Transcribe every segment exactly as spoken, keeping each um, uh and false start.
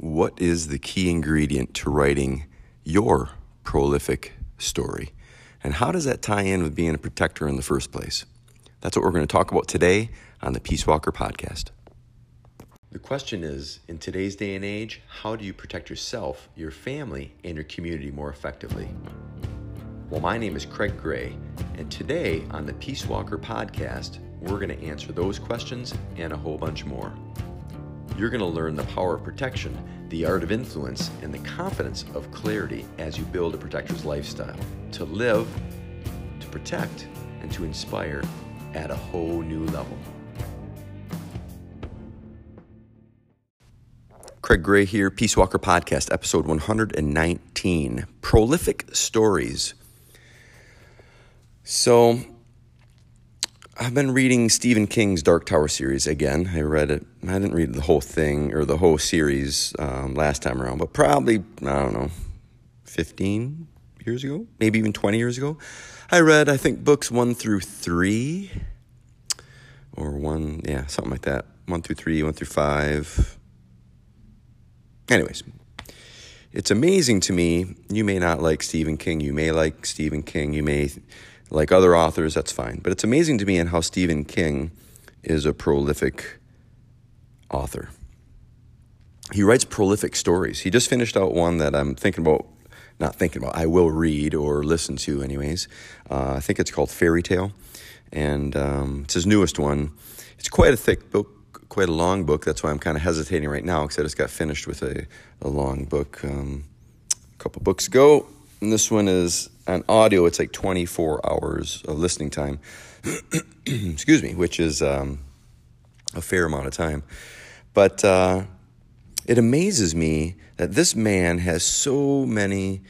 What is the key ingredient to writing your prolific story? And how does that tie in with being a protector in the first place? That's what we're going to talk about today on the Peace Walker Podcast. The question is, in today's day and age, how do you protect yourself, your family, and your community more effectively? Well, my name is Craig Gray, and today on the Peace Walker Podcast, we're going to answer those questions and a whole bunch more. You're going to learn the power of protection, the art of influence, and the confidence of clarity as you build a protector's lifestyle to live, to protect, and to inspire at a whole new level. Craig Gray here, Peace Walker Podcast, episode one hundred nineteen, Prolific Stories. So, I've been reading Stephen King's Dark Tower series again. I read it. I didn't read the whole thing or the whole series um, last time around, but probably, I don't know, fifteen years ago, maybe even twenty years ago. I read, I think, books one through three or one, yeah, something like that. One through three, one through five. Anyways, it's amazing to me. You may not like Stephen King. You may like Stephen King. You may... Like other authors, that's fine. But it's amazing to me in how Stephen King is a prolific author. He writes prolific stories. He just finished out one that I'm thinking about, not thinking about, I will read or listen to anyways. Uh, I think it's called Fairy Tale. And um, it's his newest one. It's quite a thick book, quite a long book. That's why I'm kind of hesitating right now because I just got finished with a, a long book um, a couple books ago. And this one is on audio. It's like twenty-four hours of listening time, excuse me, which is um, a fair amount of time. But uh, it amazes me that this man has so many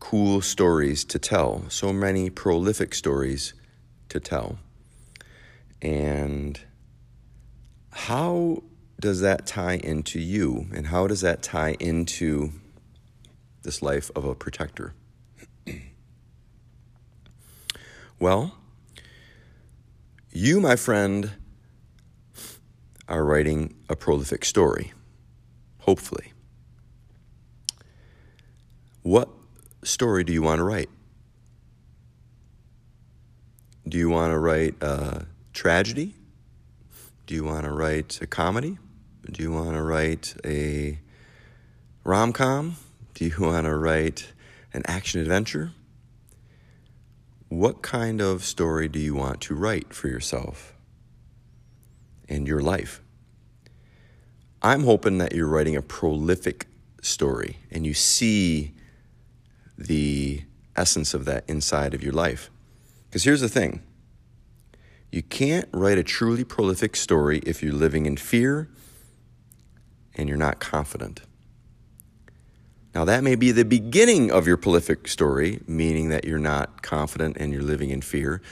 cool stories to tell, so many prolific stories to tell. And how does that tie into you? And how does that tie into this life of a protector? Well, you, my friend, are writing a prolific story, hopefully. What story do you want to write? Do you want to write a tragedy? Do you want to write a comedy? Do you want to write a rom-com? Do you want to write an action adventure? What kind of story do you want to write for yourself and your life? I'm hoping that you're writing a prolific story and you see the essence of that inside of your life. Because here's the thing. You can't write a truly prolific story if you're living in fear and you're not confident. Now, that may be the beginning of your prolific story, meaning that you're not confident and you're living in fear.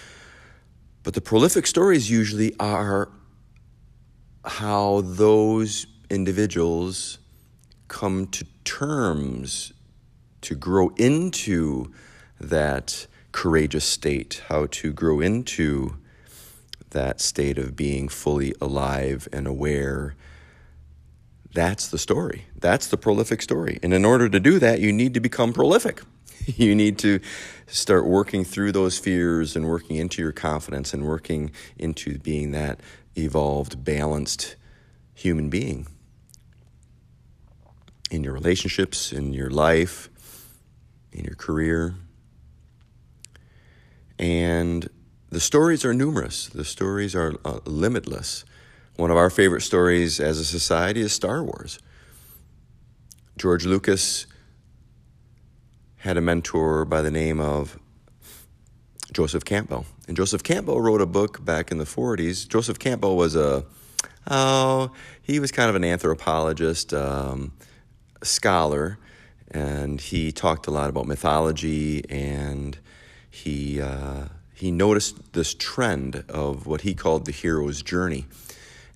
But the prolific stories usually are how those individuals come to terms to grow into that courageous state, how to grow into that state of being fully alive and aware. That's the story. That's the prolific story. And in order to do that, you need to become prolific. You need to start working through those fears and working into your confidence and working into being that evolved, balanced human being in your relationships, in your life, in your career. And the stories are numerous. The stories are uh, limitless. One of our favorite stories as a society is Star Wars. George Lucas had a mentor by the name of Joseph Campbell. And Joseph Campbell wrote a book back in the forties. Joseph Campbell was a, oh, he was kind of an anthropologist, um, scholar, and he talked a lot about mythology, and he, uh, he noticed this trend of what he called the hero's journey.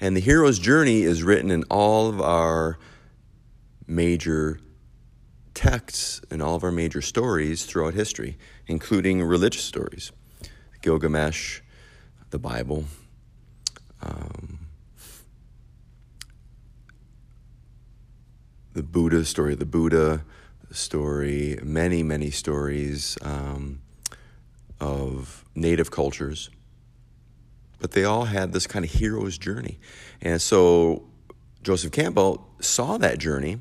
And the hero's journey is written in all of our major texts and all of our major stories throughout history, including religious stories. Gilgamesh, the Bible. Um, the Buddha story of the Buddha story, many, many stories um, of native cultures. But they all had this kind of hero's journey. And so Joseph Campbell saw that journey,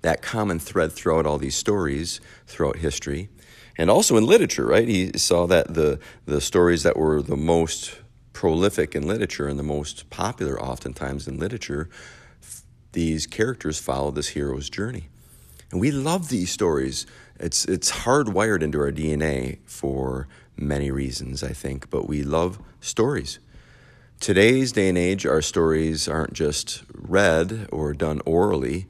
that common thread throughout all these stories, throughout history, and also in literature, right? He saw that the, the stories that were the most prolific in literature and the most popular oftentimes in literature, these characters follow this hero's journey. And we love these stories. It's it's hardwired into our D N A for many reasons, I think, but we love stories. Today's day and age, our stories aren't just read or done orally.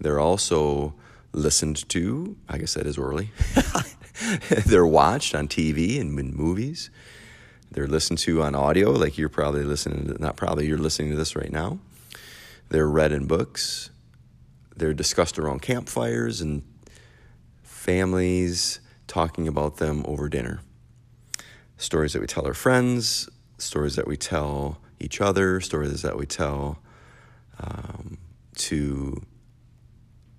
They're also listened to. I guess that is orally. They're watched on T V and in movies. They're listened to on audio, like you're probably listening to, not probably, you're listening to this right now. They're read in books. They're discussed around campfires and families talking about them over dinner. Stories that we tell our friends, stories that we tell each other, stories that we tell um, to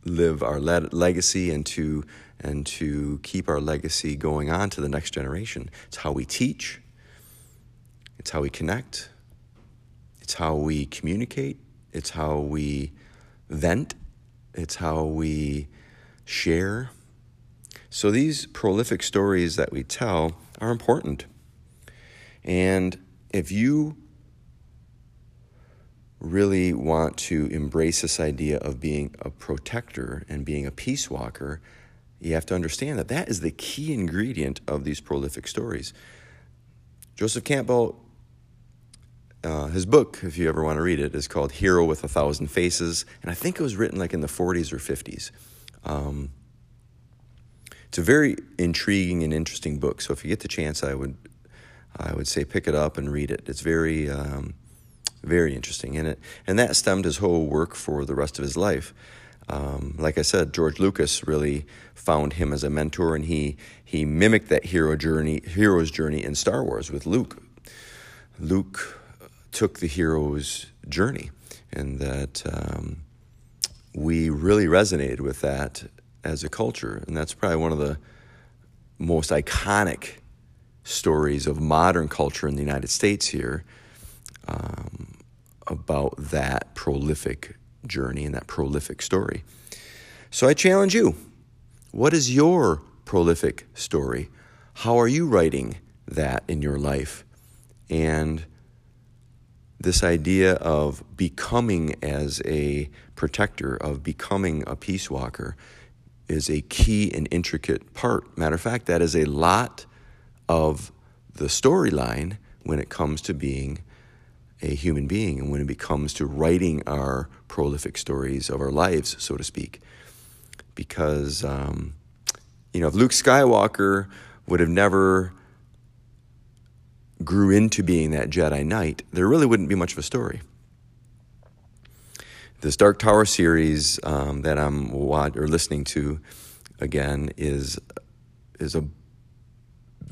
live our le- legacy and to, and to keep our legacy going on to the next generation. It's how we teach. It's how we connect. It's how we communicate. It's how we vent. It's how we share. So these prolific stories that we tell are important. And if you really want to embrace this idea of being a protector and being a peace walker, you have to understand that that is the key ingredient of these prolific stories. Joseph Campbell, Uh, his book, if you ever want to read it, is called Hero with a Thousand Faces. And I think it was written like in the forties or fifties. Um, it's a very intriguing and interesting book. So if you get the chance, I would I would say pick it up and read it. It's very, um, very interesting. And, it, and that stemmed his whole work for the rest of his life. Um, like I said, George Lucas really found him as a mentor. And he he mimicked that hero journey, hero's journey in Star Wars with Luke. Luke took the hero's journey, and that um, we really resonated with that as a culture. And that's probably one of the most iconic stories of modern culture in the United States here, um, about that prolific journey and that prolific story. So I challenge you, what is your prolific story? How are you writing that in your life? And this idea of becoming as a protector, of becoming a peace walker, is a key and intricate part. Matter of fact, that is a lot of the storyline when it comes to being a human being and when it comes to writing our prolific stories of our lives, so to speak. Because, um, you know, if Luke Skywalker would have never grew into being that Jedi Knight, there really wouldn't be much of a story. This Dark Tower series um, that I'm watching or listening to again is is a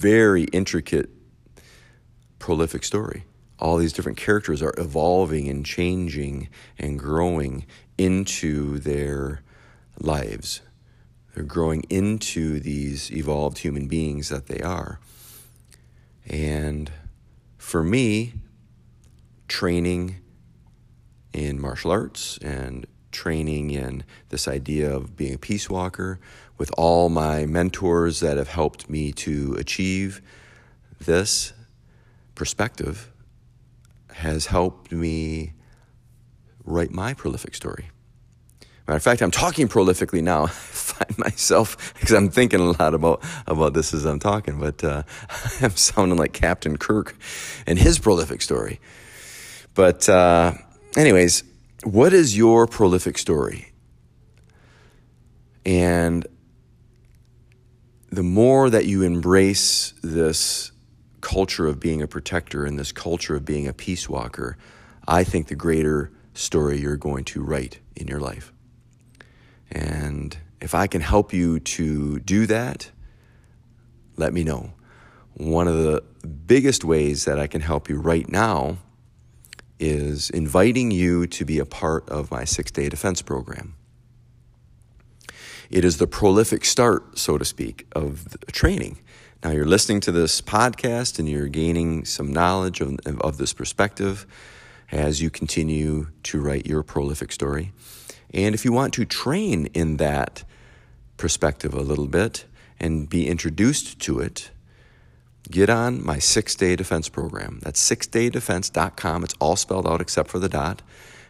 very intricate, prolific story. All these different characters are evolving and changing and growing into their lives. They're growing into these evolved human beings that they are. And for me, training in martial arts and training in this idea of being a peace walker with all my mentors that have helped me to achieve this perspective has helped me write my prolific story. Matter of fact, I'm talking prolifically now. I find myself, because I'm thinking a lot about, about this as I'm talking, but uh, I'm sounding like Captain Kirk and his prolific story. But uh, anyways, what is your prolific story? And the more that you embrace this culture of being a protector and this culture of being a peace walker, I think the greater story you're going to write in your life. And if I can help you to do that, let me know. One of the biggest ways that I can help you right now is inviting you to be a part of my six-day defense program. It is the prolific start, so to speak, of the training. Now you're listening to this podcast and you're gaining some knowledge of, of this perspective as you continue to write your prolific story. And if you want to train in that perspective a little bit and be introduced to it, get on my six-day defense program. That's six day defense dot com. It's all spelled out except for the dot.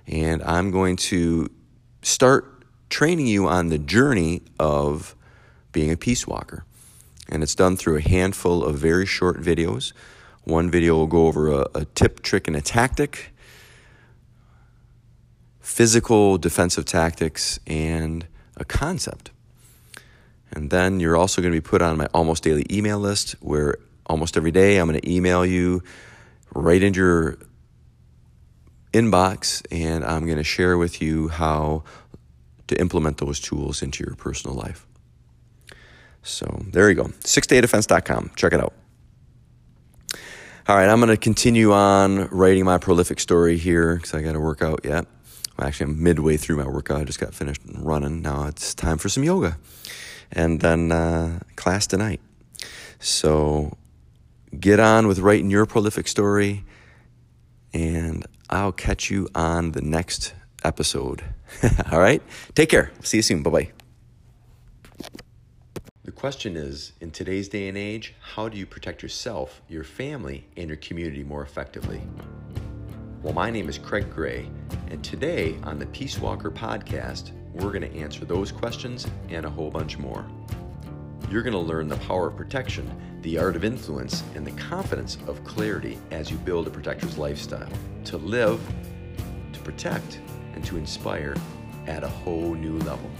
And I'm going to start training you on the journey of being a peace walker. And it's done through a handful of very short videos. One video will go over a, a tip, trick, and a tactic, physical defensive tactics, and a concept. And then you're also going to be put on my almost daily email list, where almost every day I'm going to email you right into your inbox, and I'm going to share with you how to implement those tools into your personal life. So there you go, six day defense dot com. Check it out. All right, I'm going to continue on writing my prolific story here because I got to work out yet. Actually, I'm midway through my workout. I just got finished running. Now it's time for some yoga. And then uh, class tonight. So get on with writing your prolific story. And I'll catch you on the next episode. All right? Take care. See you soon. Bye-bye. The question is, in today's day and age, how do you protect yourself, your family, and your community more effectively? Well, my name is Craig Gray, and today on the Peace Walker Podcast, we're going to answer those questions and a whole bunch more. You're going to learn the power of protection, the art of influence, and the confidence of clarity as you build a protector's lifestyle to live, to protect, and to inspire at a whole new level.